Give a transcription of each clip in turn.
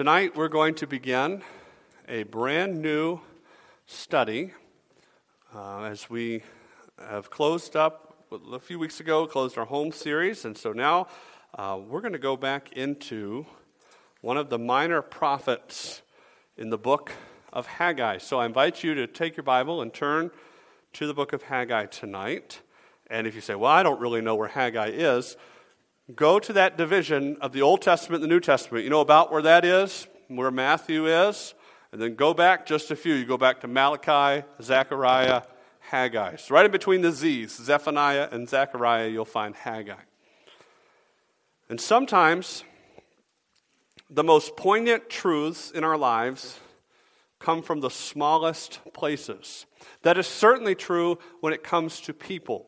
Tonight we're going to begin a brand new study as we have closed up a few weeks ago, closed our home series, and so now we're going to go back into one of the minor prophets in the book of Haggai. So I invite you to take your Bible and turn to the book of Haggai tonight. And if you say, well, I don't really know where Haggai is, go to that division of the Old Testament and the New Testament. You know about where that is, where Matthew is, and then go back just a few. You go back to Malachi, Zechariah, Haggai. So right in between the Z's, Zephaniah and Zechariah, you'll find Haggai. And sometimes the most poignant truths in our lives come from the smallest places. That is certainly true when it comes to people.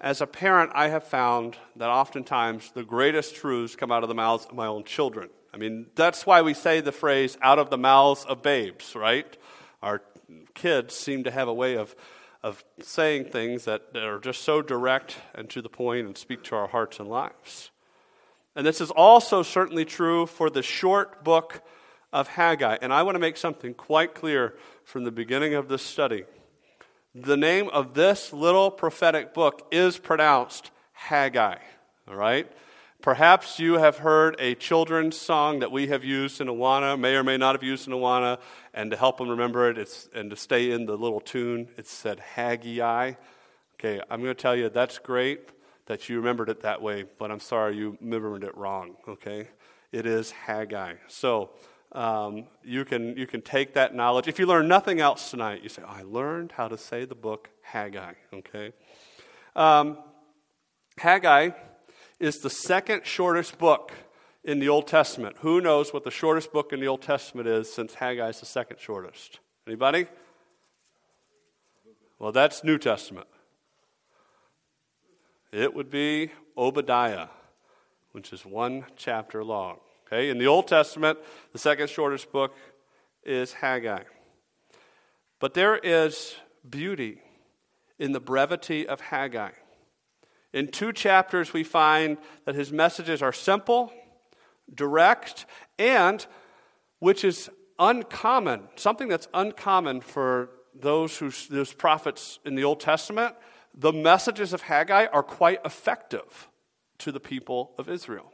As a parent, I have found that oftentimes the greatest truths come out of the mouths of my own children. I mean, that's why we say the phrase, out of the mouths of babes, right? Our kids seem to have a way of saying things that are just so direct and to the point and speak to our hearts and lives. And this is also certainly true for the short book of Haggai. And I want to make something quite clear from the beginning of this study. The name of this little prophetic book is pronounced Haggai, all right? Perhaps you have heard a children's song that we have used in Awana, may or may not have used in Awana, and to help them remember it, and to stay in the little tune, it said Haggai. Okay, I'm going to tell you, that's great that you remembered it that way, but I'm sorry you remembered it wrong, okay? It is Haggai. So you can take that knowledge. If you learn nothing else tonight, you say, I learned how to say the book Haggai, okay? Haggai is the second shortest book in the Old Testament. Who knows what the shortest book in the Old Testament is, since Haggai is the second shortest? Anybody? Well, that's New Testament. It would be Obadiah, which is one chapter long. Okay, in the Old Testament, the second shortest book is Haggai. But there is beauty in the brevity of Haggai. In 2 chapters, we find that his messages are simple, direct, and, which is uncommon, something that's uncommon for those prophets in the Old Testament, the messages of Haggai are quite effective to the people of Israel.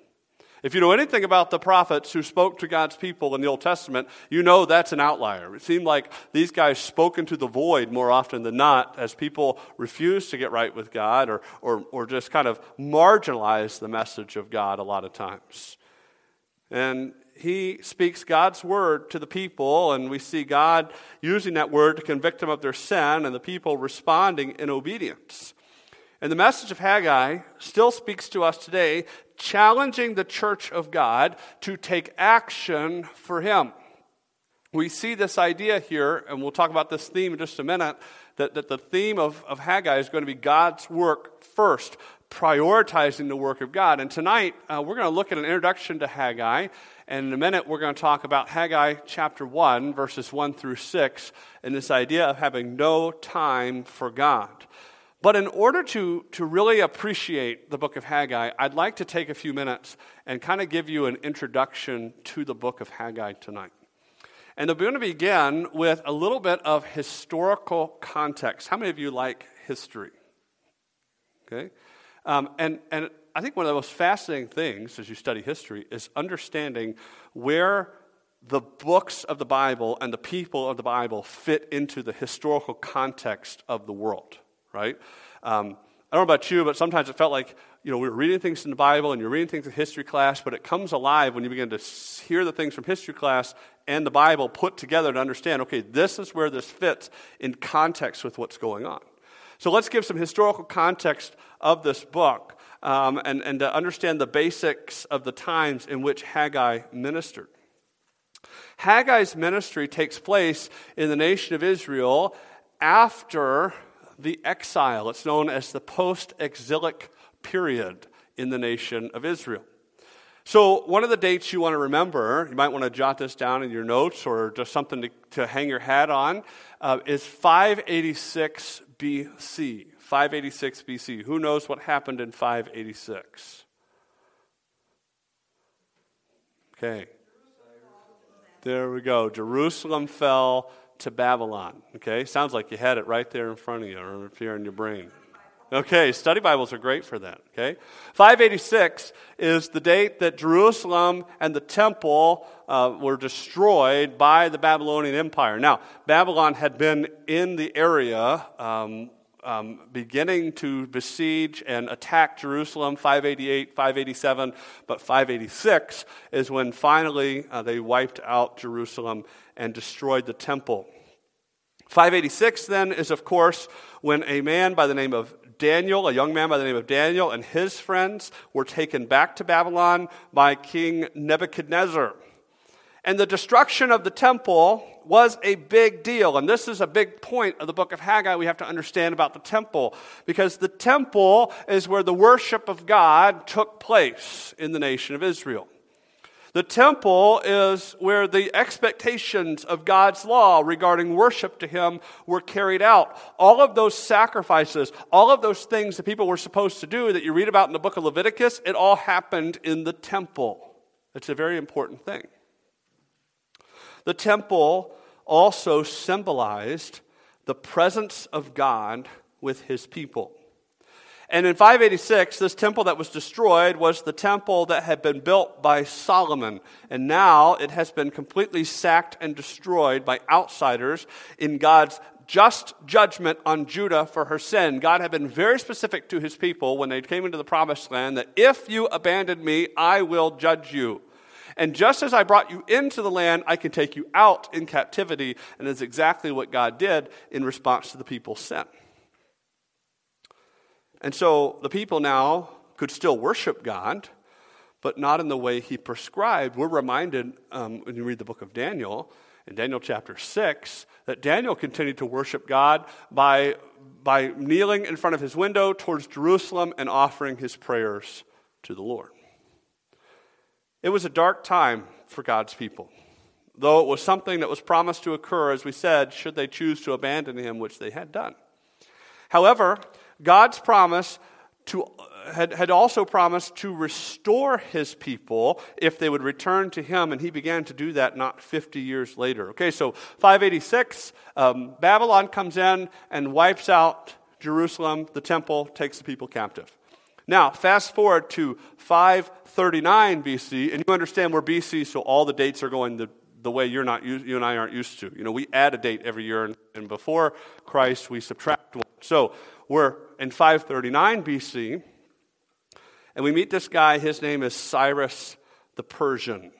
If you know anything about the prophets who spoke to God's people in the Old Testament, you know that's an outlier. It seemed like these guys spoke into the void more often than not, as people refused to get right with God or just kind of marginalized the message of God a lot of times. And he speaks God's word to the people, and we see God using that word to convict them of their sin and the people responding in obedience. And the message of Haggai still speaks to us today, challenging the church of God to take action for him. We see this idea here, and we'll talk about this theme in just a minute, that the theme of Haggai is going to be God's work first, prioritizing the work of God. And tonight, we're going to look at an introduction to Haggai, and in a minute we're going to talk about Haggai chapter 1, verses 1 through 6, and this idea of having no time for God. But in order to really appreciate the book of Haggai, I'd like to take a few minutes and kind of give you an introduction to the book of Haggai tonight. And we're going to begin with a little bit of historical context. How many of you like history? Okay. And I think one of the most fascinating things as you study history is understanding where the books of the Bible and the people of the Bible fit into the historical context of the world. Right? I don't know about you, but sometimes it felt like, we were reading things in the Bible and you're reading things in history class, but it comes alive when you begin to hear the things from history class and the Bible put together to understand, okay, this is where this fits in context with what's going on. So let's give some historical context of this book and to understand the basics of the times in which Haggai ministered. Haggai's ministry takes place in the nation of Israel after the exile. It's known as the post-exilic period in the nation of Israel. So one of the dates you want to remember, you might want to jot this down in your notes or just something to hang your hat on, is 586 BC. 586 BC. Who knows what happened in 586? Okay. There we go. Jerusalem fell to Babylon. Okay, sounds like you had it right there in front of you or up here in your brain. Okay, study Bibles are great for that, okay? 586 is the date that Jerusalem and the temple were destroyed by the Babylonian Empire. Now, Babylon had been in the area beginning to besiege and attack Jerusalem, 588, 587, but 586 is when finally they wiped out Jerusalem and destroyed the temple. 586 then is, of course, when a man by the name of Daniel, a young man by the name of Daniel, and his friends were taken back to Babylon by King Nebuchadnezzar. And the destruction of the temple was a big deal. And this is a big point of the book of Haggai we have to understand about the temple, because the temple is where the worship of God took place in the nation of Israel. The temple is where the expectations of God's law regarding worship to Him were carried out. All of those sacrifices, all of those things that people were supposed to do that you read about in the book of Leviticus, it all happened in the temple. It's a very important thing. The temple also symbolized the presence of God with His people. And in 586, this temple that was destroyed was the temple that had been built by Solomon. And now it has been completely sacked and destroyed by outsiders in God's just judgment on Judah for her sin. God had been very specific to His people when they came into the promised land that if you abandon me, I will judge you. And just as I brought you into the land, I can take you out in captivity. And that's exactly what God did in response to the people's sin. And so the people now could still worship God, but not in the way He prescribed. We're reminded when you read the book of Daniel, in Daniel chapter 6, that Daniel continued to worship God by kneeling in front of his window towards Jerusalem and offering his prayers to the Lord. It was a dark time for God's people, though it was something that was promised to occur, as we said, should they choose to abandon Him, which they had done. However, God's promise had also promised to restore His people if they would return to Him, and He began to do that not 50 years later. Okay, so 586, Babylon comes in and wipes out Jerusalem, the temple, takes the people captive. Now, fast forward to 539 BC, and you understand we're BC, so all the dates are going the way you and I aren't used to. You know, we add a date every year, and before Christ, we subtract one. So we're in 539 BC, and we meet this guy. His name is Cyrus the Persian.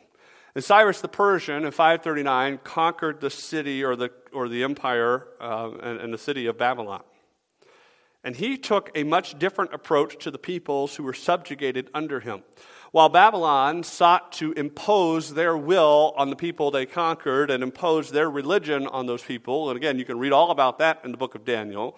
And Cyrus the Persian in 539 conquered the city or the empire and the city of Babylon. And he took a much different approach to the peoples who were subjugated under him. While Babylon sought to impose their will on the people they conquered and impose their religion on those people, and again, you can read all about that in the book of Daniel,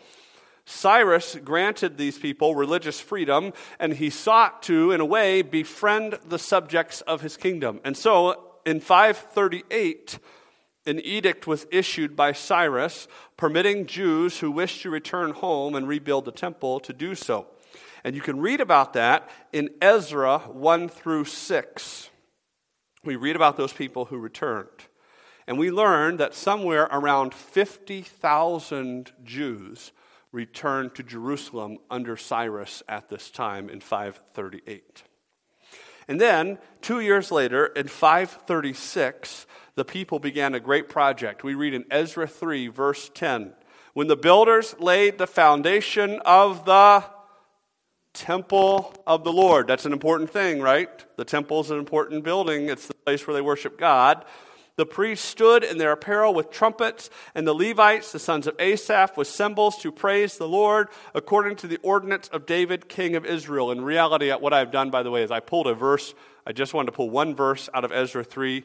Cyrus granted these people religious freedom, and he sought to, in a way, befriend the subjects of his kingdom. And so, in 538, an edict was issued by Cyrus permitting Jews who wished to return home and rebuild the temple to do so. And you can read about that in Ezra 1 through 6. We read about those people who returned. And we learn that somewhere around 50,000 Jews returned to Jerusalem under Cyrus at this time in 538. And then, 2 years later, in 536, the people began a great project. We read in Ezra 3, verse 10, when the builders laid the foundation of the temple of the Lord. That's an important thing, right? The temple is an important building. It's the place where they worship God. The priests stood in their apparel with trumpets, and the Levites, the sons of Asaph, with cymbals to praise the Lord according to the ordinance of David, king of Israel. In reality, what I've done, by the way, is I pulled a verse. I just wanted to pull one verse out of Ezra 3,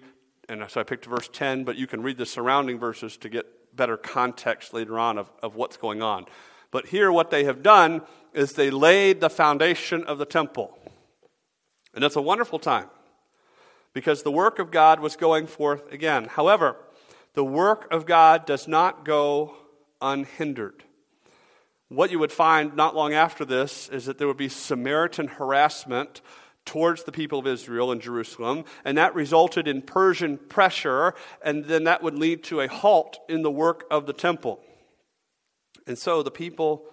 and so I picked verse 10, but you can read the surrounding verses to get better context later on of what's going on. But here what they have done is they laid the foundation of the temple. And it's a wonderful time, because the work of God was going forth again. However, the work of God does not go unhindered. What you would find not long after this is that there would be Samaritan harassment towards the people of Israel and Jerusalem, and that resulted in Persian pressure, and then that would lead to a halt in the work of the temple. And so the people,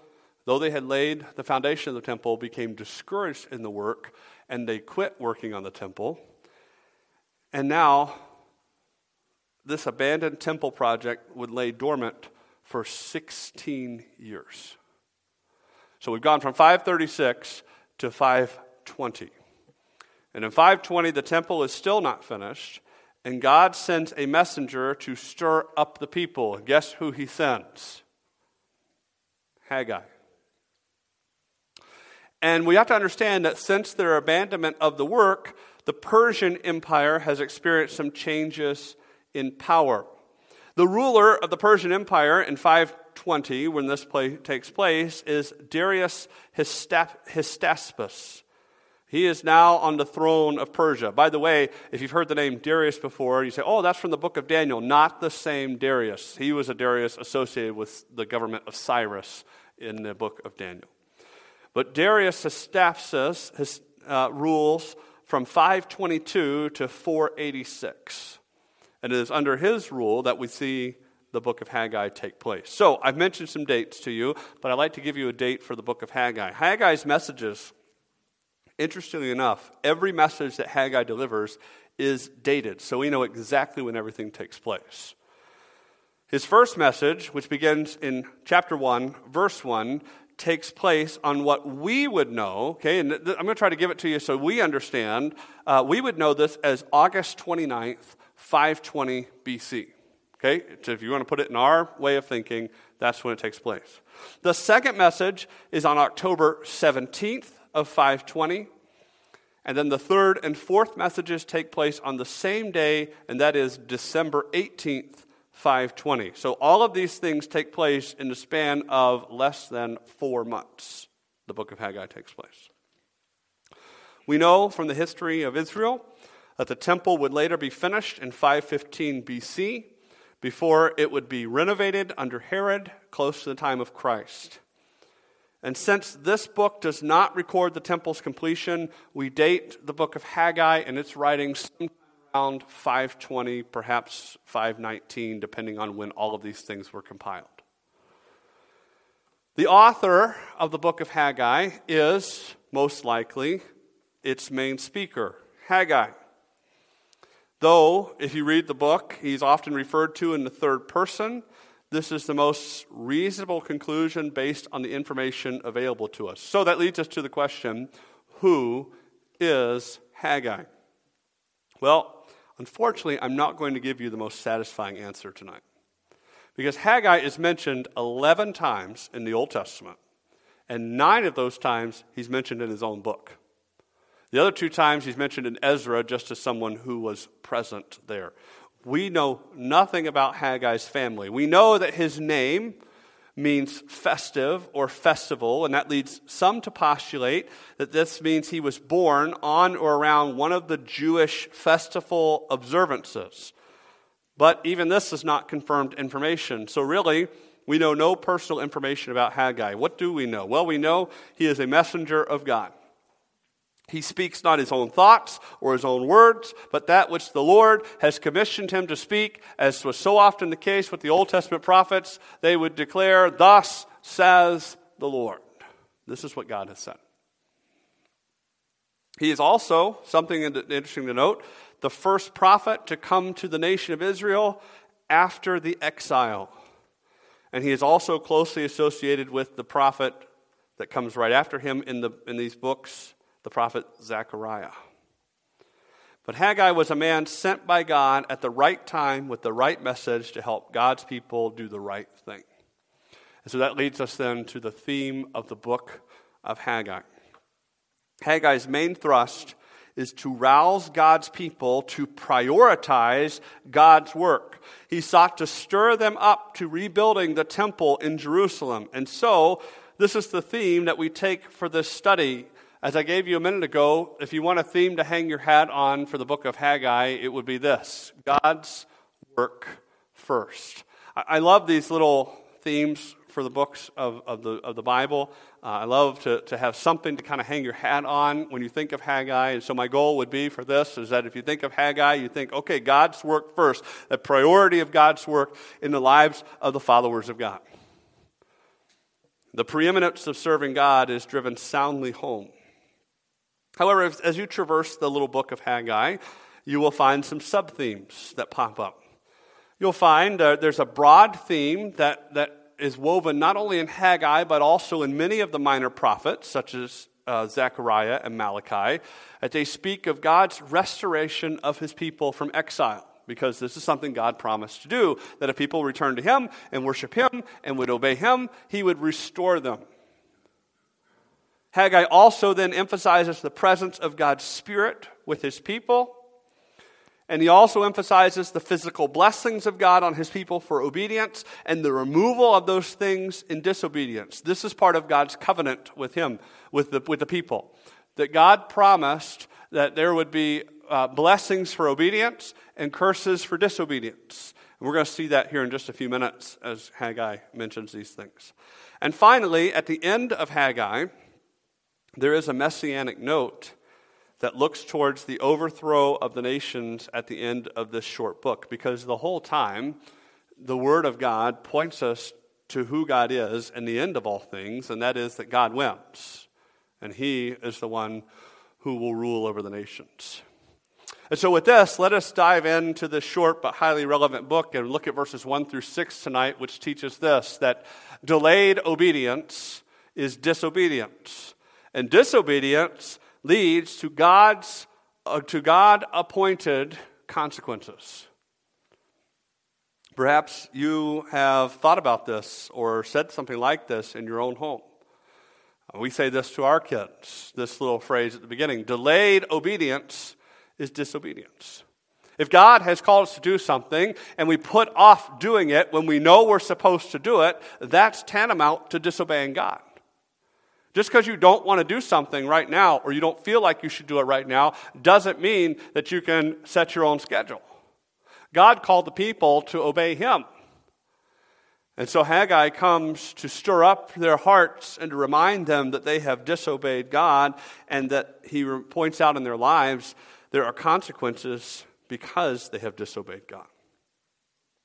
though they had laid the foundation of the temple, became discouraged in the work, and they quit working on the temple. And now this abandoned temple project would lay dormant for 16 years. So we've gone from 536 to 520. And in 520, the temple is still not finished, and God sends a messenger to stir up the people. And guess who he sends? Haggai. And we have to understand that since their abandonment of the work, the Persian Empire has experienced some changes in power. The ruler of the Persian Empire in 520, when this play takes place, is Darius Hystaspes. He is now on the throne of Persia. By the way, if you've heard the name Darius before, you say, oh, that's from the book of Daniel. Not the same Darius. He was a Darius associated with the government of Cyrus in the book of Daniel. But Darius Hystaspes rules from 522 to 486. And it is under his rule that we see the book of Haggai take place. So I've mentioned some dates to you, but I'd like to give you a date for the book of Haggai. Haggai's messages, interestingly enough, every message that Haggai delivers is dated, so we know exactly when everything takes place. His first message, which begins in chapter 1, verse 1, takes place on what we would know, okay, and I'm going to try to give it to you so we understand. We would know this as August 29th, 520 BC, okay? So if you want to put it in our way of thinking, that's when it takes place. The second message is on October 17th, of 520, and then the third and fourth messages take place on the same day, and that is December 18th, 520. So all of these things take place in the span of less than 4 months. The book of Haggai takes place. We know from the history of Israel that the temple would later be finished in 515 BC, before it would be renovated under Herod, close to the time of Christ. And since this book does not record the temple's completion, we date the book of Haggai and its writings around 520, perhaps 519, depending on when all of these things were compiled. The author of the book of Haggai is, most likely, its main speaker, Haggai. Though, if you read the book, he's often referred to in the third person. This is the most reasonable conclusion based on the information available to us. So that leads us to the question, who is Haggai? Well, unfortunately, I'm not going to give you the most satisfying answer tonight, because Haggai is mentioned 11 times in the Old Testament, and 9 of those times he's mentioned in his own book. The other 2 times he's mentioned in Ezra just as someone who was present there. We know nothing about Haggai's family. We know that his name means festive or festival, and that leads some to postulate that this means he was born on or around one of the Jewish festival observances. But even this is not confirmed information. So really, we know no personal information about Haggai. What do we know? Well, we know he is a messenger of God. He speaks not his own thoughts or his own words, but that which the Lord has commissioned him to speak, as was so often the case with the Old Testament prophets. They would declare, "Thus says the Lord." This is what God has said. He is also, something interesting to note, the first prophet to come to the nation of Israel after the exile. And he is also closely associated with the prophet that comes right after him in these books, the prophet Zechariah. But Haggai was a man sent by God at the right time with the right message to help God's people do the right thing. And so that leads us then to the theme of the book of Haggai. Haggai's main thrust is to rouse God's people to prioritize God's work. He sought to stir them up to rebuilding the temple in Jerusalem. And so this is the theme that we take for this study. As I gave you a minute ago, if you want a theme to hang your hat on for the book of Haggai, it would be this: God's work first. I love these little themes for the books of the Bible. I love to have something to kind of hang your hat on when you think of Haggai. And so my goal would be for this is that if you think of Haggai, you think, okay, God's work first, the priority of God's work in the lives of the followers of God. The preeminence of serving God is driven soundly home. However, as you traverse the little book of Haggai, you will find some sub-themes that pop up. You'll find there's a broad theme that is woven not only in Haggai, but also in many of the minor prophets, such as Zechariah and Malachi, that they speak of God's restoration of his people from exile, because this is something God promised to do, that if people returned to him and worship him and would obey him, he would restore them. Haggai also then emphasizes the presence of God's Spirit with his people, and he also emphasizes the physical blessings of God on his people for obedience and the removal of those things in disobedience. This is part of God's covenant with him, with the people, that God promised that there would be blessings for obedience and curses for disobedience. And we're going to see that here in just a few minutes as Haggai mentions these things. And finally, at the end of Haggai, there is a messianic note that looks towards the overthrow of the nations at the end of this short book, because the whole time the Word of God points us to who God is and the end of all things, and that is that God wins, and he is the one who will rule over the nations. And so with this, let us dive into this short but highly relevant book and look at verses 1 through 6 tonight, which teaches this, that delayed obedience is disobedience. And disobedience leads to God-appointed consequences. Perhaps you have thought about this or said something like this in your own home. We say this to our kids, this little phrase at the beginning, delayed obedience is disobedience. If God has called us to do something and we put off doing it when we know we're supposed to do it, that's tantamount to disobeying God. Just because you don't want to do something right now or you don't feel like you should do it right now doesn't mean that you can set your own schedule. God called the people to obey him. And so Haggai comes to stir up their hearts and to remind them that they have disobeyed God, and that he points out in their lives there are consequences because they have disobeyed God.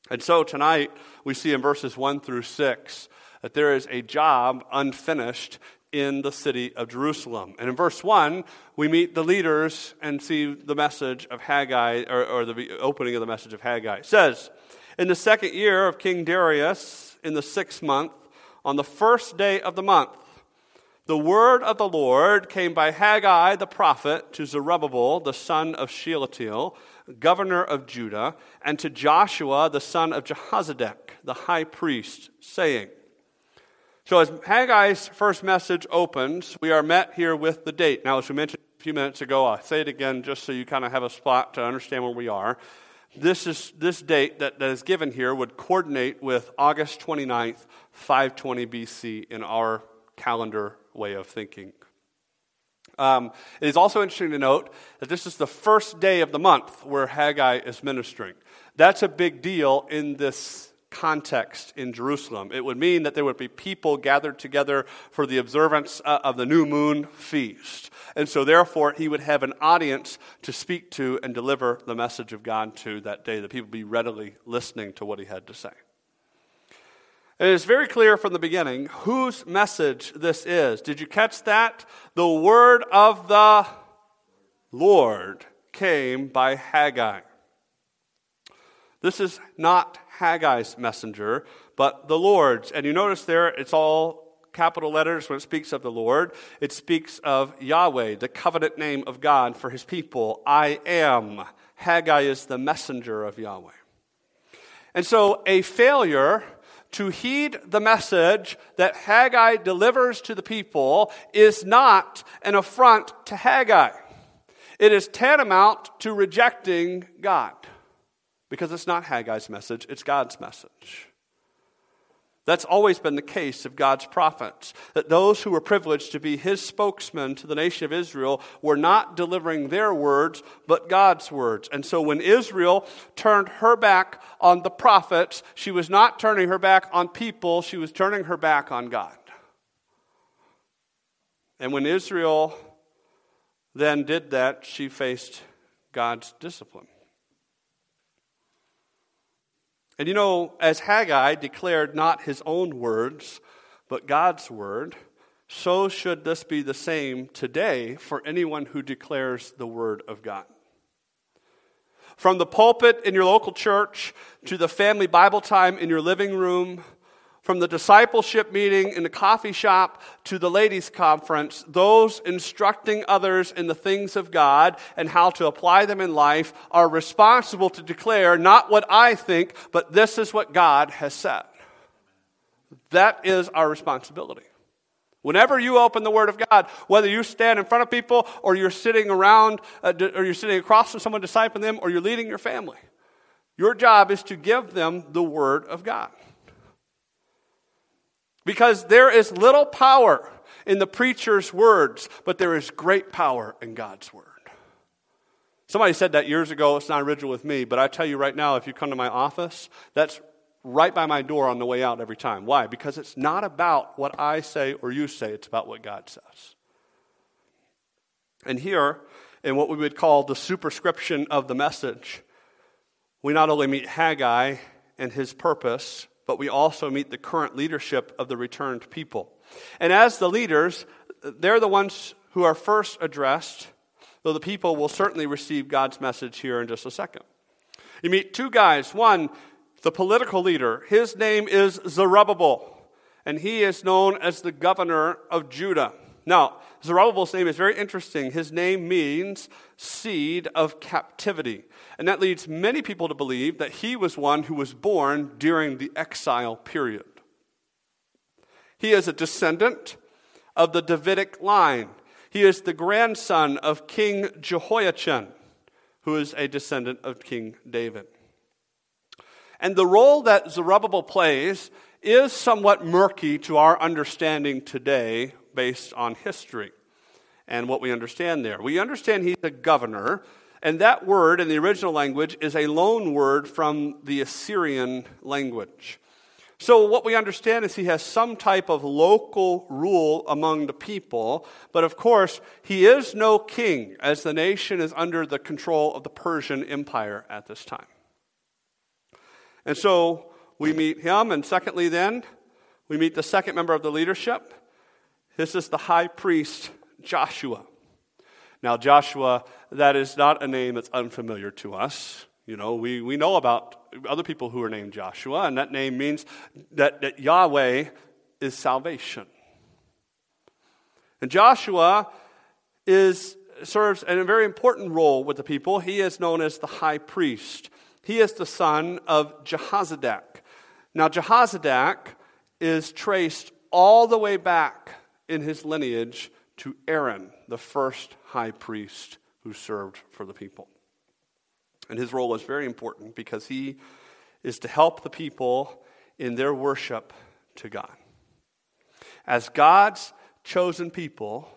And so tonight we see in verses 1 through 6 that there is a job unfinished in the city of Jerusalem. And in verse 1, we meet the leaders and see the message of Haggai, or the opening of the message of Haggai. It says, in the second year of King Darius, in the 6th month, on the 1st day of the month, the word of the Lord came by Haggai the prophet to Zerubbabel, the son of Shealtiel, governor of Judah, and to Joshua, the son of Jehozadak, the high priest, saying, so as Haggai's first message opens, we are met here with the date. Now, as we mentioned a few minutes ago, I'll say it again just so you kind of have a spot to understand where we are. This date that is given here would coordinate with August 29th, 520 BC in our calendar way of thinking. It is also interesting to note that this is the 1st day of the month where Haggai is ministering. That's a big deal in this context in Jerusalem. It would mean that there would be people gathered together for the observance of the new moon feast. And so therefore, he would have an audience to speak to and deliver the message of God to that day. The people would be readily listening to what he had to say. And it's very clear from the beginning whose message this is. Did you catch that? The word of the Lord came by Haggai. This is not Haggai's messenger, but the Lord's. And you notice there, it's all capital letters when it speaks of the Lord. It speaks of Yahweh, the covenant name of God for his people. I am. Haggai is the messenger of Yahweh. And so a failure to heed the message that Haggai delivers to the people is not an affront to Haggai. It is tantamount to rejecting God. Because it's not Haggai's message, it's God's message. That's always been the case of God's prophets, that those who were privileged to be his spokesman to the nation of Israel were not delivering their words, but God's words. And so when Israel turned her back on the prophets. She was not turning her back on people. She was turning her back on God. And when Israel then did that, she faced God's discipline. And you know, as Haggai declared not his own words, but God's word, so should this be the same today for anyone who declares the word of God. From the pulpit in your local church to the family Bible time in your living room, from the discipleship meeting in the coffee shop to the ladies' conference, those instructing others in the things of God and how to apply them in life are responsible to declare not what I think, but this is what God has said. That is our responsibility. Whenever you open the Word of God, whether you stand in front of people or you're sitting around, or you're sitting across from someone discipling them, or you're leading your family, your job is to give them the Word of God. Because there is little power in the preacher's words, but there is great power in God's Word. Somebody said that years ago. It's not original with me, but I tell you right now, if you come to my office, that's right by my door on the way out every time. Why? Because it's not about what I say or you say. It's about what God says. And here, in what we would call the superscription of the message, we not only meet Haggai and his purpose, but we also meet the current leadership of the returned people. And as the leaders, they're the ones who are first addressed, though the people will certainly receive God's message here in just a second. You meet two guys. One, the political leader, his name is Zerubbabel, and he is known as the governor of Judah. Now, Zerubbabel's name is very interesting. His name means seed of captivity. And that leads many people to believe that he was one who was born during the exile period. He is a descendant of the Davidic line. He is the grandson of King Jehoiachin, who is a descendant of King David. And the role that Zerubbabel plays is somewhat murky to our understanding today based on history and what we understand there. We understand he's a governor, and that word in the original language is a loan word from the Assyrian language. So what we understand is he has some type of local rule among the people, but of course he is no king, as the nation is under the control of the Persian Empire at this time. And so we meet him, and secondly then, we meet the second member of the leadership. This is the high priest, Joshua. Now Joshua, that is not a name that's unfamiliar to us. You know, we know about other people who are named Joshua, and that name means that Yahweh is salvation. And Joshua serves a very important role with the people. He is known as the high priest. He is the son of Jehozadak. Now, Jehozadak is traced all the way back in his lineage to Aaron, the first high priest who served for the people. And his role is very important because he is to help the people in their worship to God. As God's chosen people,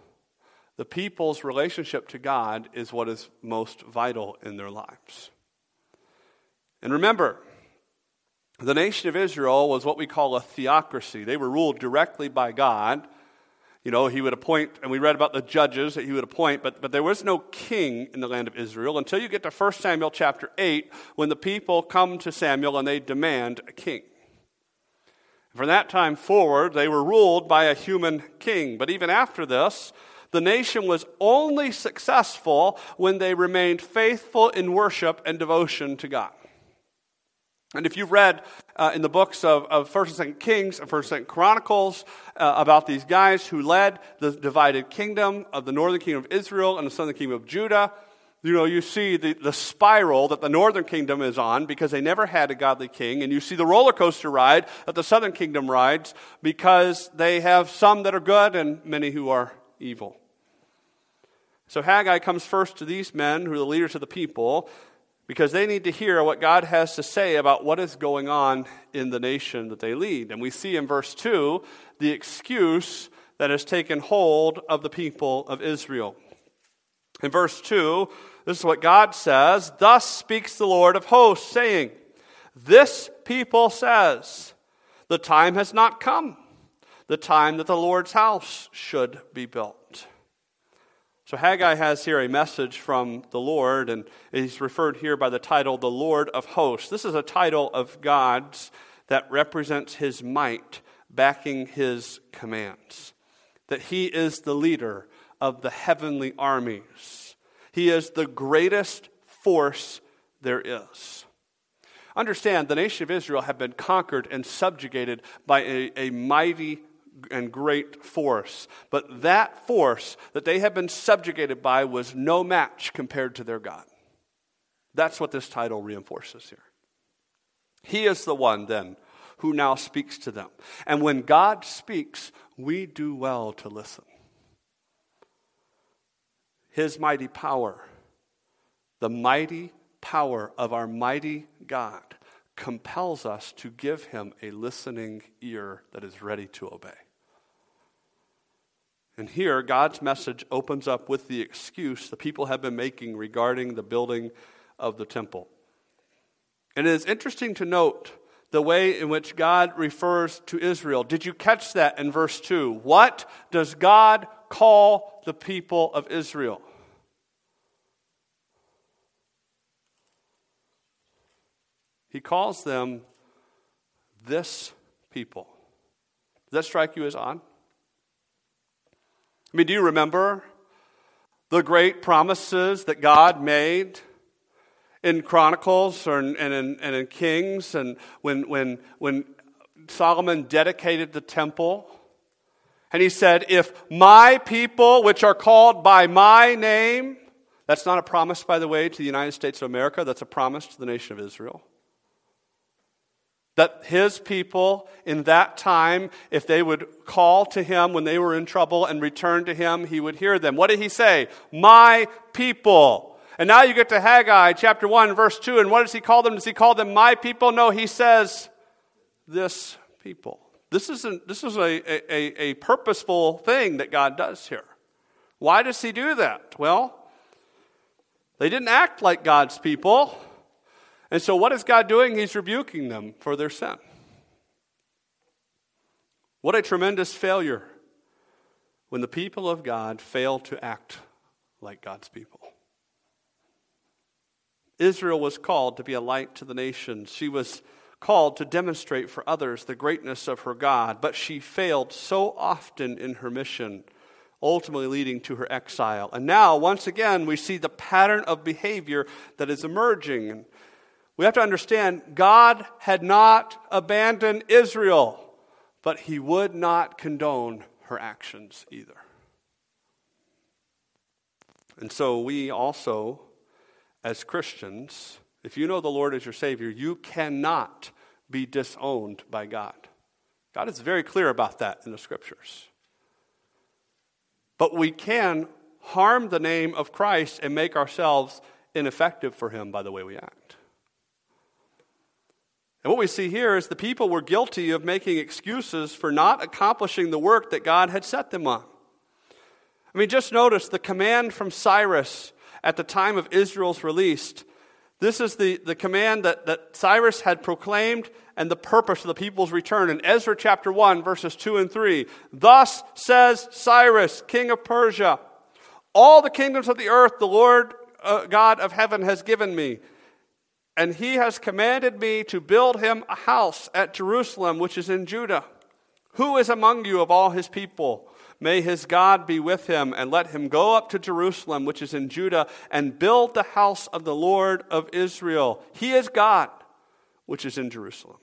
the people's relationship to God is what is most vital in their lives. And remember, the nation of Israel was what we call a theocracy. They were ruled directly by God. You know, he would appoint, and we read about the judges that he would appoint, but there was no king in the land of Israel until you get to 1 Samuel chapter 8, when the people come to Samuel and they demand a king. From that time forward, they were ruled by a human king. But even after this, the nation was only successful when they remained faithful in worship and devotion to God. And if you've read in the books of 1 and 2 Kings and 1 and 2 Chronicles about these guys who led the divided kingdom of the northern kingdom of Israel and the southern kingdom of Judah, you know, you see the spiral that the northern kingdom is on because they never had a godly king, and you see the roller coaster ride that the southern kingdom rides because they have some that are good and many who are evil. So Haggai comes first to these men who are the leaders of the people, because they need to hear what God has to say about what is going on in the nation that they lead. And we see in verse 2 the excuse that has taken hold of the people of Israel. In verse 2, this is what God says, "Thus speaks the Lord of hosts, saying, This people says, the time has not come, the time that the Lord's house should be built. So Haggai has here a message from the Lord, and he's referred here by the title, the Lord of Hosts. This is a title of God's that represents his might, backing his commands. That he is the leader of the heavenly armies. He is the greatest force there is. Understand, the nation of Israel had been conquered and subjugated by a mighty and great force. But that force that they had been subjugated by was no match compared to their God. That's what this title reinforces here. He is the one, then, who now speaks to them. And when God speaks, we do well to listen. His mighty power, the mighty power of our mighty God, compels us to give him a listening ear that is ready to obey. And here, God's message opens up with the excuse the people have been making regarding the building of the temple. And it is interesting to note the way in which God refers to Israel. Did you catch that in verse 2? What does God call the people of Israel? He calls them this people. Does that strike you as odd? I mean, do you remember the great promises that God made in Chronicles and in Kings, and when Solomon dedicated the temple, and he said, if my people, which are called by my name — that's not a promise, by the way, to the United States of America, that's a promise to the nation of Israel — that his people in that time, if they would call to him when they were in trouble and return to him, he would hear them. What did he say? My people. And now you get to Haggai chapter 1, verse 2, and what does he call them? Does he call them my people? No, he says, this people. This is a purposeful thing that God does here. Why does he do that? Well, they didn't act like God's people. And so what is God doing? He's rebuking them for their sin. What a tremendous failure when the people of God fail to act like God's people. Israel was called to be a light to the nations. She was called to demonstrate for others the greatness of her God, but she failed so often in her mission, ultimately leading to her exile. And now, once again, we see the pattern of behavior that is emerging. We have to understand, God had not abandoned Israel, but he would not condone her actions either. And so we also, as Christians, if you know the Lord as your Savior, you cannot be disowned by God. God is very clear about that in the Scriptures. But we can harm the name of Christ and make ourselves ineffective for him by the way we act. And what we see here is the people were guilty of making excuses for not accomplishing the work that God had set them on. I mean, just notice the command from Cyrus at the time of Israel's release. This is the command that Cyrus had proclaimed and the purpose of the people's return. In Ezra chapter 1, verses 2 and 3, thus says Cyrus, king of Persia, all the kingdoms of the earth the Lord God of heaven has given me, and he has commanded me to build him a house at Jerusalem, which is in Judah. Who is among you of all his people? May his God be with him, and let him go up to Jerusalem, which is in Judah, and build the house of the Lord of Israel. He is God, which is in Jerusalem.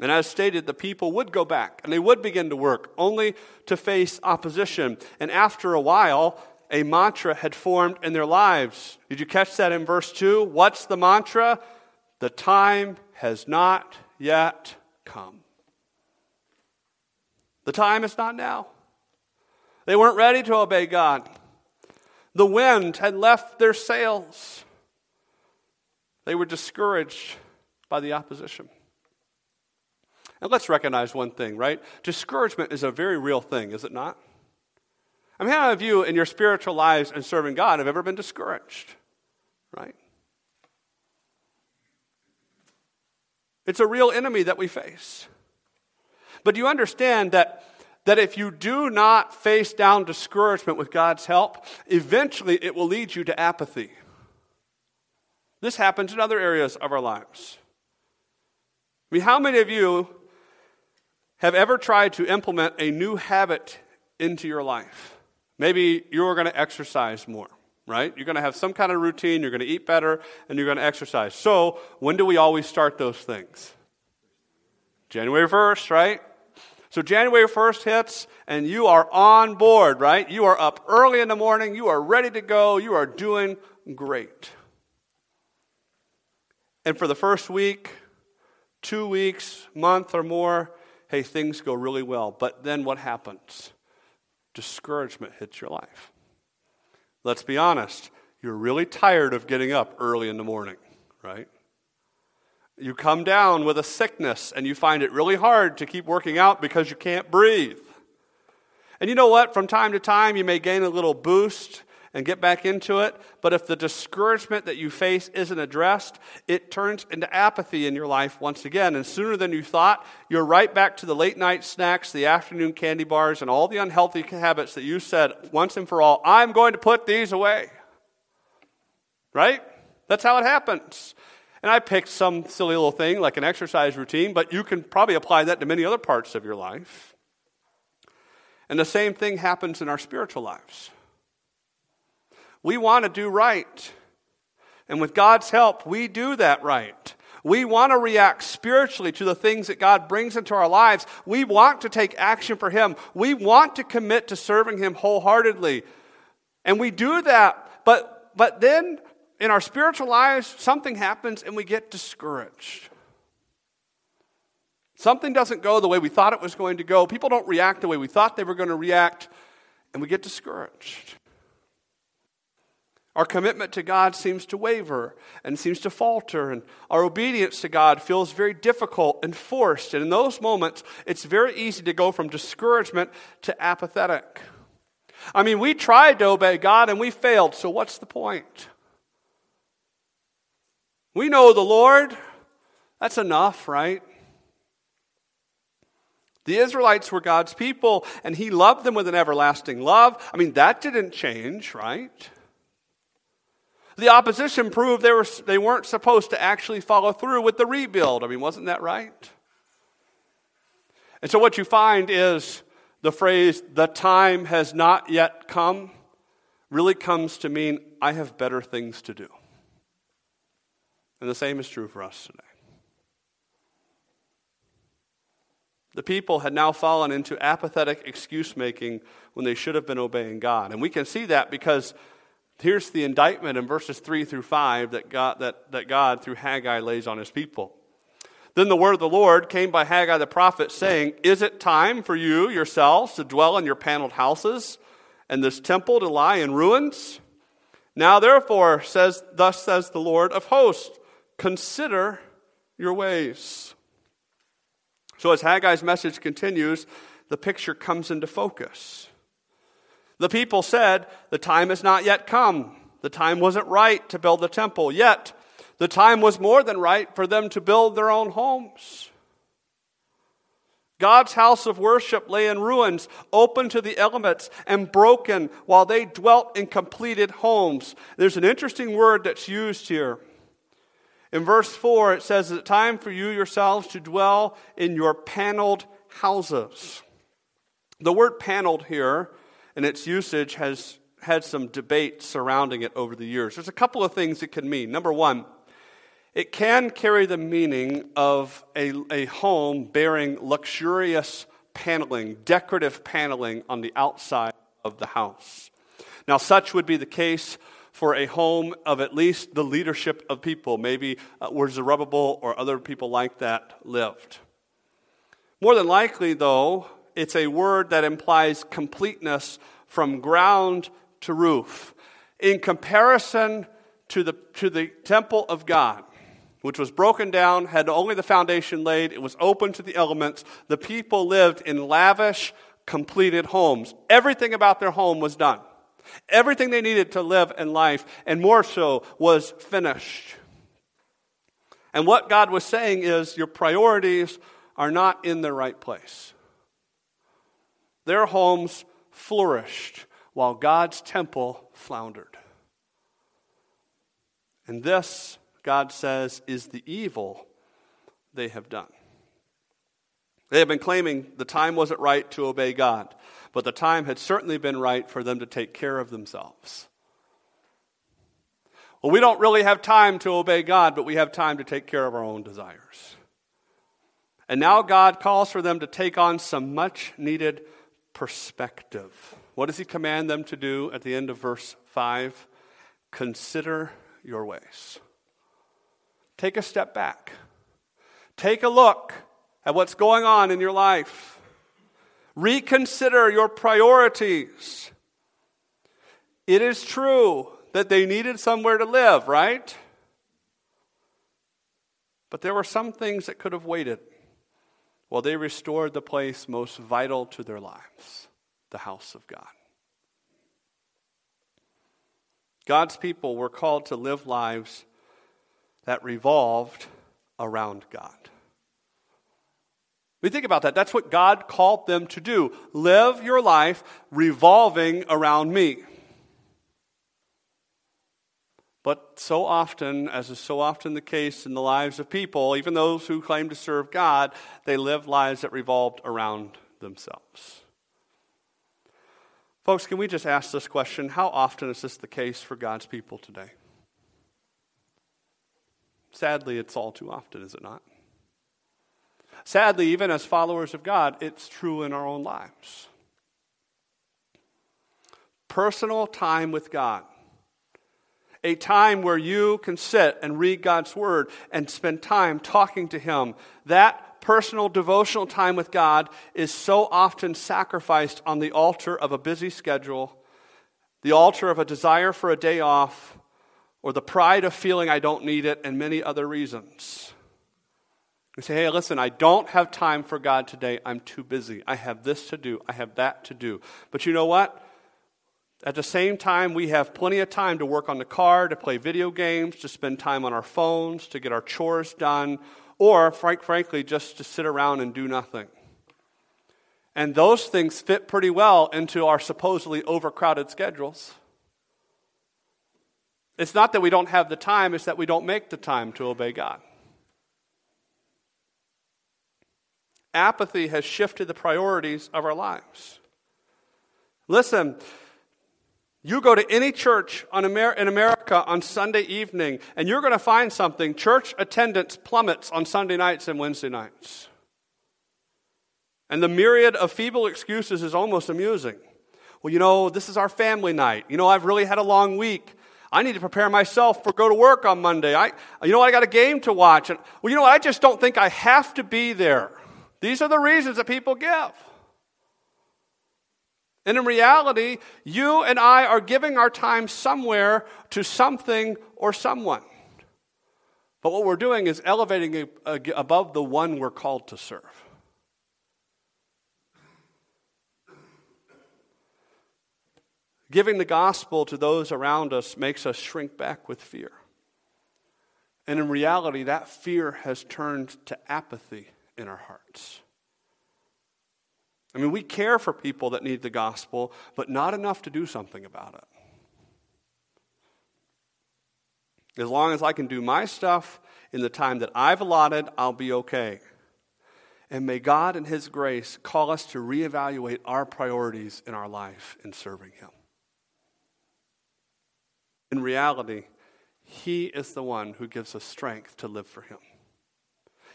And as stated, the people would go back, and they would begin to work, only to face opposition. And after a while, a mantra had formed in their lives. Did you catch that in verse 2? What's the mantra? The time has not yet come. The time is not now. They weren't ready to obey God. The wind had left their sails. They were discouraged by the opposition. And let's recognize one thing, right? Discouragement is a very real thing, is it not? I mean, how many of you in your spiritual lives and serving God have ever been discouraged, right? It's a real enemy that we face. But do you understand that if you do not face down discouragement with God's help, eventually it will lead you to apathy? This happens in other areas of our lives. I mean, how many of you have ever tried to implement a new habit into your life? Maybe you're going to exercise more, right? You're going to have some kind of routine, you're going to eat better, and you're going to exercise. So, when do we always start those things? January 1st, right? So January 1st hits, and you are on board, right? You are up early in the morning, you are ready to go, you are doing great. And for the first week, 2 weeks, month or more, hey, things go really well. But then what happens? Discouragement hits your life. Let's be honest, you're really tired of getting up early in the morning, right? You come down with a sickness and you find it really hard to keep working out because you can't breathe. And you know what? From time to time, you may gain a little boost and get back into it, but if the discouragement that you face isn't addressed, it turns into apathy in your life once again. And sooner than you thought, you're right back to the late night snacks, the afternoon candy bars, and all the unhealthy habits that you said once and for all, I'm going to put these away. Right? That's how it happens. And I picked some silly little thing like an exercise routine, but you can probably apply that to many other parts of your life. And the same thing happens in our spiritual lives. We want to do right. And with God's help, we do that right. We want to react spiritually to the things that God brings into our lives. We want to take action for Him. We want to commit to serving Him wholeheartedly. And we do that. But then in our spiritual lives, something happens and we get discouraged. Something doesn't go the way we thought it was going to go. People don't react the way we thought they were going to react, and we get discouraged. Our commitment to God seems to waver and seems to falter, and our obedience to God feels very difficult and forced. And in those moments, it's very easy to go from discouragement to apathetic. I mean, we tried to obey God and we failed, so what's the point? We know the Lord. That's enough, right? The Israelites were God's people, and He loved them with an everlasting love. I mean, that didn't change, right? The opposition proved they weren't supposed to actually follow through with the rebuild. I mean, wasn't that right? And so what you find is the phrase, the time has not yet come, really comes to mean I have better things to do. And the same is true for us today. The people had now fallen into apathetic excuse-making when they should have been obeying God. And we can see that because here's the indictment in verses 3 through 5 that God through Haggai lays on His people. Then the word of the Lord came by Haggai the prophet saying, is it time for you yourselves to dwell in your paneled houses and this temple to lie in ruins? Now therefore, thus says the Lord of hosts, consider your ways. So as Haggai's message continues, the picture comes into focus. The people said, the time has not yet come. The time wasn't right to build the temple. Yet, the time was more than right for them to build their own homes. God's house of worship lay in ruins, open to the elements and broken, while they dwelt in completed homes. There's an interesting word that's used here. In verse 4, it says, is it time for you yourselves to dwell in your paneled houses? The word paneled here, and its usage has had some debate surrounding it over the years. There's a couple of things it can mean. Number one, it can carry the meaning of a home bearing luxurious paneling, decorative paneling on the outside of the house. Now, such would be the case for a home of at least the leadership of people, maybe where Zerubbabel or other people like that lived. More than likely, though, it's a word that implies completeness from ground to roof. In comparison to the temple of God, which was broken down, had only the foundation laid, it was open to the elements, the people lived in lavish, completed homes. Everything about their home was done. Everything they needed to live in life, and more so, was finished. And what God was saying is, your priorities are not in the right place. Their homes flourished while God's temple floundered. And this, God says, is the evil they have done. They have been claiming the time wasn't right to obey God, but the time had certainly been right for them to take care of themselves. Well, we don't really have time to obey God, but we have time to take care of our own desires. And now God calls for them to take on some much-needed perspective. What does he command them to do at the end of verse 5? Consider your ways. Take a step back. Take a look at what's going on in your life. Reconsider your priorities. It is true that they needed somewhere to live, right? But there were some things that could have waited while they restored the place most vital to their lives, the house of God. God's people were called to live lives that revolved around God. We think about that. That's what God called them to do. Live your life revolving around me. But so often, as is so often the case in the lives of people, even those who claim to serve God, they live lives that revolved around themselves. Folks, can we just ask this question? How often is this the case for God's people today? Sadly, it's all too often, is it not? Sadly, even as followers of God, it's true in our own lives. Personal time with God, a time where you can sit and read God's word and spend time talking to him, that personal devotional time with God is so often sacrificed on the altar of a busy schedule, the altar of a desire for a day off, or the pride of feeling I don't need it, and many other reasons. You say, hey, listen, I don't have time for God today. I'm too busy. I have this to do. I have that to do. But you know what? At the same time, we have plenty of time to work on the car, to play video games, to spend time on our phones, to get our chores done, or, frankly, just to sit around and do nothing. And those things fit pretty well into our supposedly overcrowded schedules. It's not that we don't have the time, it's that we don't make the time to obey God. Apathy has shifted the priorities of our lives. Listen, you go to any church in America on Sunday evening, and you're going to find something. Church attendance plummets on Sunday nights and Wednesday nights. And the myriad of feeble excuses is almost amusing. Well, you know, this is our family night. You know, I've really had a long week. I need to prepare myself for go to work on Monday. I got a game to watch. And, well, you know what? I just don't think I have to be there. These are the reasons that people give. And in reality, you and I are giving our time somewhere to something or someone. But what we're doing is elevating it above the one we're called to serve. Giving the gospel to those around us makes us shrink back with fear. And in reality, that fear has turned to apathy in our hearts. I mean, we care for people that need the gospel, but not enough to do something about it. As long as I can do my stuff in the time that I've allotted, I'll be okay. And may God in his grace call us to reevaluate our priorities in our life in serving him. In reality, he is the one who gives us strength to live for him.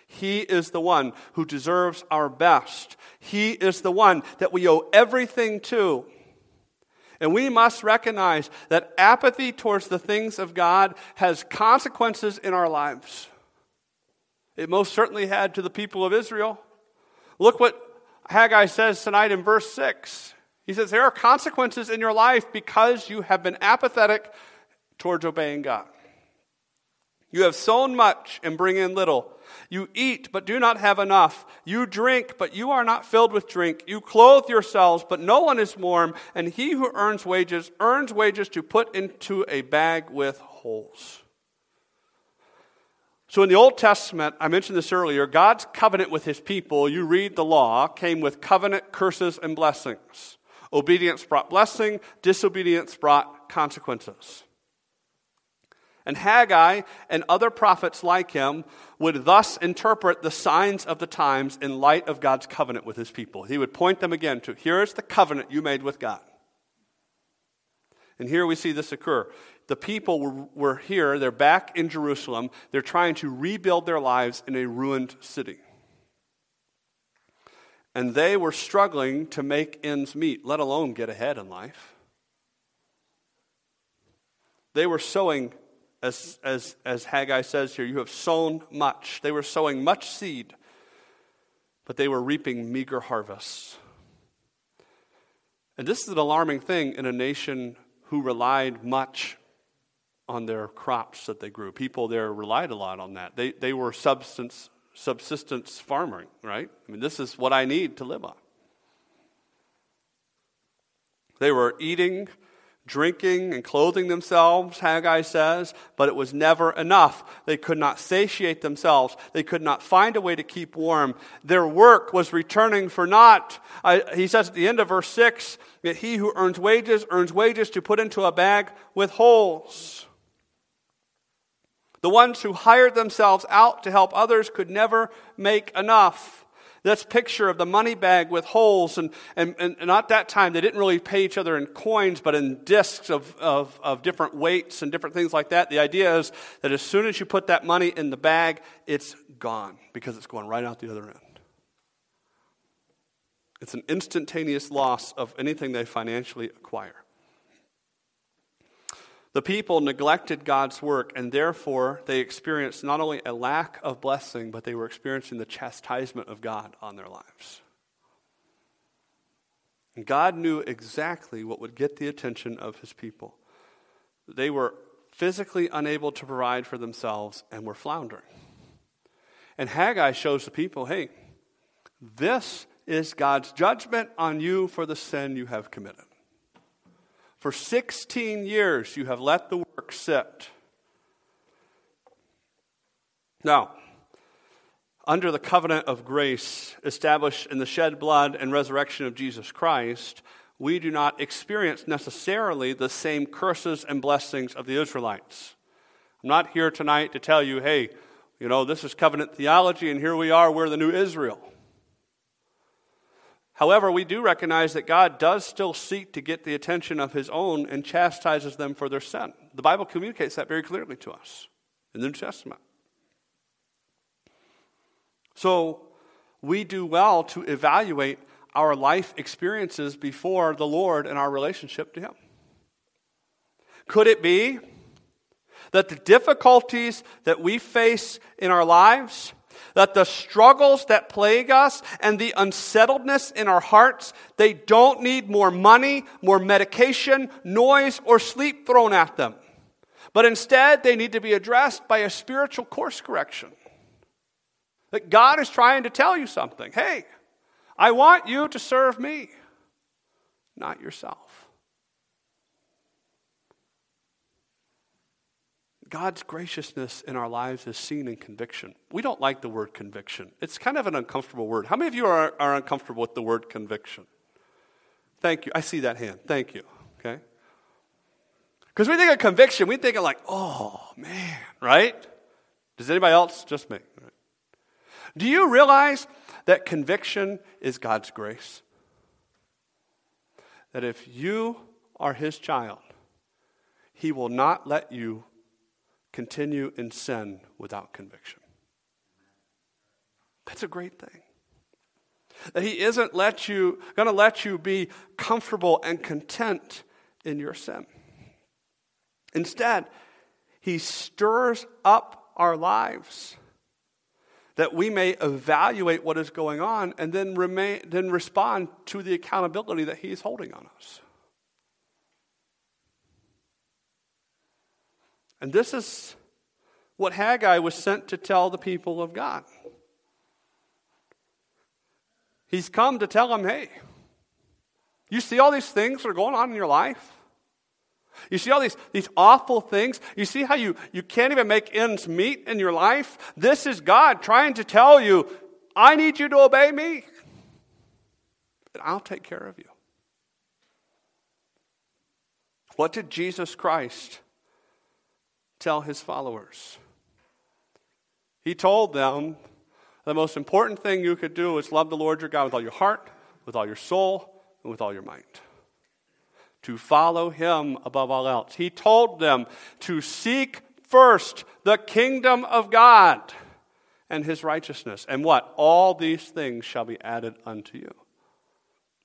He is the one who deserves our best. He is the one that we owe everything to. And we must recognize that apathy towards the things of God has consequences in our lives. It most certainly had to the people of Israel. Look what Haggai says tonight in verse 6. He says, there are consequences in your life because you have been apathetic towards obeying God. You have sown much and bring in little. You eat, but do not have enough. You drink, but you are not filled with drink. You clothe yourselves, but no one is warm. And he who earns wages to put into a bag with holes. So in the Old Testament, I mentioned this earlier, God's covenant with his people, you read the law, came with covenant curses and blessings. Obedience brought blessing, disobedience brought consequences. And Haggai and other prophets like him would thus interpret the signs of the times in light of God's covenant with his people. He would point them again to, here is the covenant you made with God. And here we see this occur. The people were here, they're back in Jerusalem, they're trying to rebuild their lives in a ruined city. And they were struggling to make ends meet, let alone get ahead in life. They were sowing, as Haggai says here, you have sown much. They were sowing much seed, but they were reaping meager harvests. And this is an alarming thing in a nation who relied much on their crops that they grew. People there relied a lot on that. They were subsistence farming, right? I mean, this is what I need to live on. They were eating, drinking, and clothing themselves, Haggai says, but it was never enough. They could not satiate themselves. They could not find a way to keep warm. Their work was returning for naught. He says at the end of verse 6, that he who earns wages to put into a bag with holes. The ones who hired themselves out to help others could never make enough. That's picture of the money bag with holes. And at that time, they didn't really pay each other in coins, but in discs of different weights and different things like that. The idea is that as soon as you put that money in the bag, it's gone because it's going right out the other end. It's an instantaneous loss of anything they financially acquire. The people neglected God's work, and therefore they experienced not only a lack of blessing, but they were experiencing the chastisement of God on their lives. And God knew exactly what would get the attention of his people. They were physically unable to provide for themselves and were floundering. And Haggai shows the people, hey, this is God's judgment on you for the sin you have committed. For 16 years you have let the work sit. Now, under the covenant of grace established in the shed blood and resurrection of Jesus Christ, we do not experience necessarily the same curses and blessings of the Israelites. I'm not here tonight to tell you, hey, you know, this is covenant theology and here we are, we're the new Israel. However, we do recognize that God does still seek to get the attention of his own and chastises them for their sin. The Bible communicates that very clearly to us in the New Testament. So we do well to evaluate our life experiences before the Lord and our relationship to him. Could it be that the difficulties that we face in our lives, that the struggles that plague us and the unsettledness in our hearts, they don't need more money, more medication, noise, or sleep thrown at them. But instead, they need to be addressed by a spiritual course correction. That God is trying to tell you something. Hey, I want you to serve me, not yourself. God's graciousness in our lives is seen in conviction. We don't like the word conviction. It's kind of an uncomfortable word. How many of you are uncomfortable with the word conviction? Thank you. I see that hand. Thank you. Okay? Because we think of conviction, we think of like, oh, man, right? Does anybody else? Just me. Right? Do you realize that conviction is God's grace? That if you are his child, he will not let you continue in sin without conviction. That's a great thing. That he isn't going to let you be comfortable and content in your sin. Instead, he stirs up our lives that we may evaluate what is going on and then respond to the accountability that he's holding on us. And this is what Haggai was sent to tell the people of God. He's come to tell them, hey, you see all these things that are going on in your life? You see all these awful things? You see how you can't even make ends meet in your life? This is God trying to tell you, I need you to obey me, and I'll take care of you. What did Jesus Christ tell his followers? He told them the most important thing you could do is love the Lord your God with all your heart, with all your soul, and with all your mind. To follow him above all else. He told them to seek first the kingdom of God and his righteousness. And what? All these things shall be added unto you.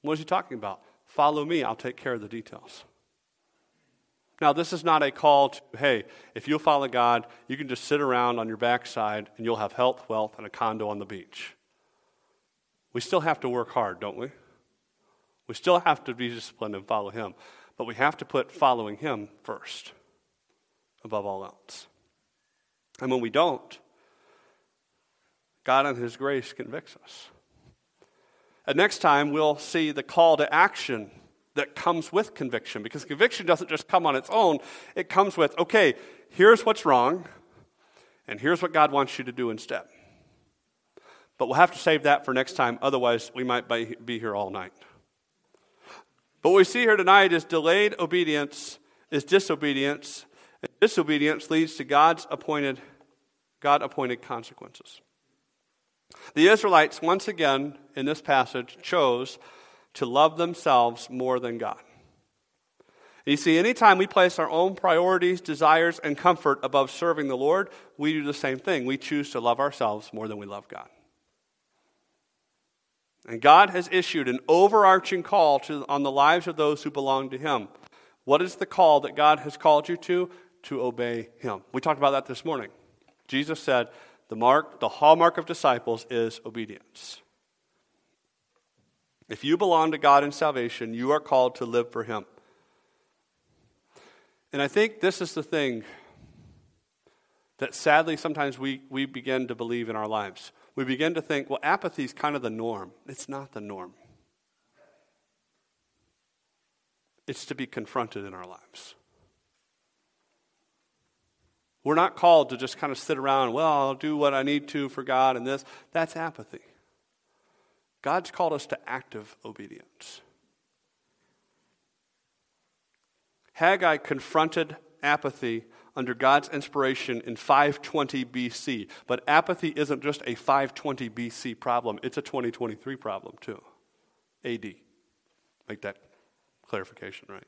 What is he talking about? Follow me, I'll take care of the details. Now, this is not a call to, hey, if you'll follow God, you can just sit around on your backside and you'll have health, wealth, and a condo on the beach. We still have to work hard, don't we? We still have to be disciplined and follow him. But we have to put following him first, above all else. And when we don't, God in his grace convicts us. And next time, we'll see the call to action that comes with conviction. Because conviction doesn't just come on its own. It comes with, okay, here's what's wrong, and here's what God wants you to do instead. But we'll have to save that for next time. Otherwise, we might be here all night. But what we see here tonight is delayed obedience is disobedience, and disobedience leads to God-appointed consequences. The Israelites, once again, in this passage, chose to love themselves more than God. And you see, anytime we place our own priorities, desires, and comfort above serving the Lord, we do the same thing. We choose to love ourselves more than we love God. And God has issued an overarching call on the lives of those who belong to him. What is the call that God has called you to? To obey him. We talked about that this morning. Jesus said, the hallmark of disciples is obedience. If you belong to God in salvation, you are called to live for him. And I think this is the thing that sadly sometimes we begin to believe in our lives. We begin to think, well, apathy is kind of the norm. It's not the norm. It's to be confronted in our lives. We're not called to just kind of sit around, well, I'll do what I need to for God and this. That's apathy. God's called us to active obedience. Haggai confronted apathy under God's inspiration in 520 BC. But apathy isn't just a 520 BC problem, it's a 2023 problem too. AD. Make that clarification right.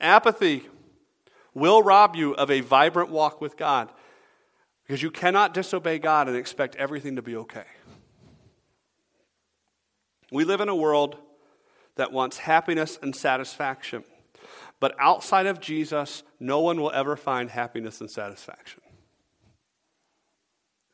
Apathy will rob you of a vibrant walk with God because you cannot disobey God and expect everything to be okay. We live in a world that wants happiness and satisfaction. But outside of Jesus, no one will ever find happiness and satisfaction.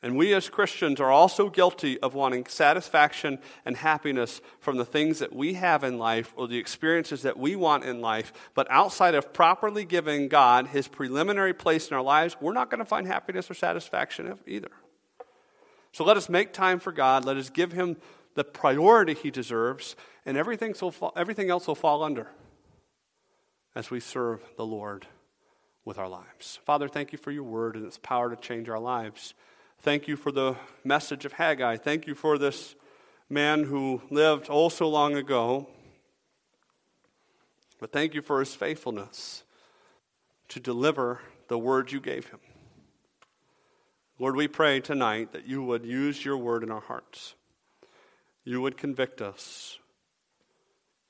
And we as Christians are also guilty of wanting satisfaction and happiness from the things that we have in life or the experiences that we want in life. But outside of properly giving God his preliminary place in our lives, we're not going to find happiness or satisfaction either. So let us make time for God. Let us give him the priority he deserves, and everything else will fall under as we serve the Lord with our lives. Father, thank you for your word and its power to change our lives. Thank you for the message of Haggai. Thank you for this man who lived oh so long ago. But thank you for his faithfulness to deliver the word you gave him. Lord, we pray tonight that you would use your word in our hearts. You would convict us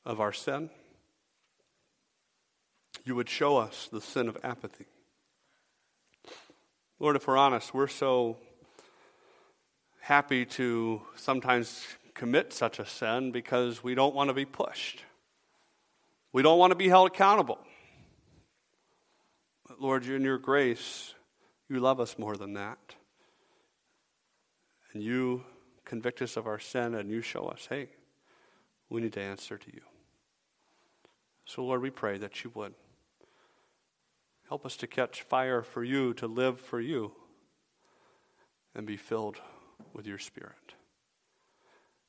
of our sin. You would show us the sin of apathy. Lord, if we're honest, we're so happy to sometimes commit such a sin because we don't want to be pushed. We don't want to be held accountable. But Lord, in your grace, you love us more than that. And you convict us of our sin and you show us, hey, we need to answer to you. So Lord, we pray that you would help us to catch fire for you, to live for you, and be filled with your Spirit.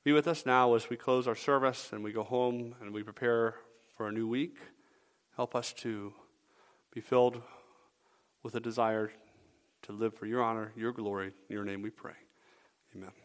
Be with us now as we close our service and we go home and we prepare for a new week. Help us to be filled with a desire to live for your honor, your glory. In your name we pray. Amen.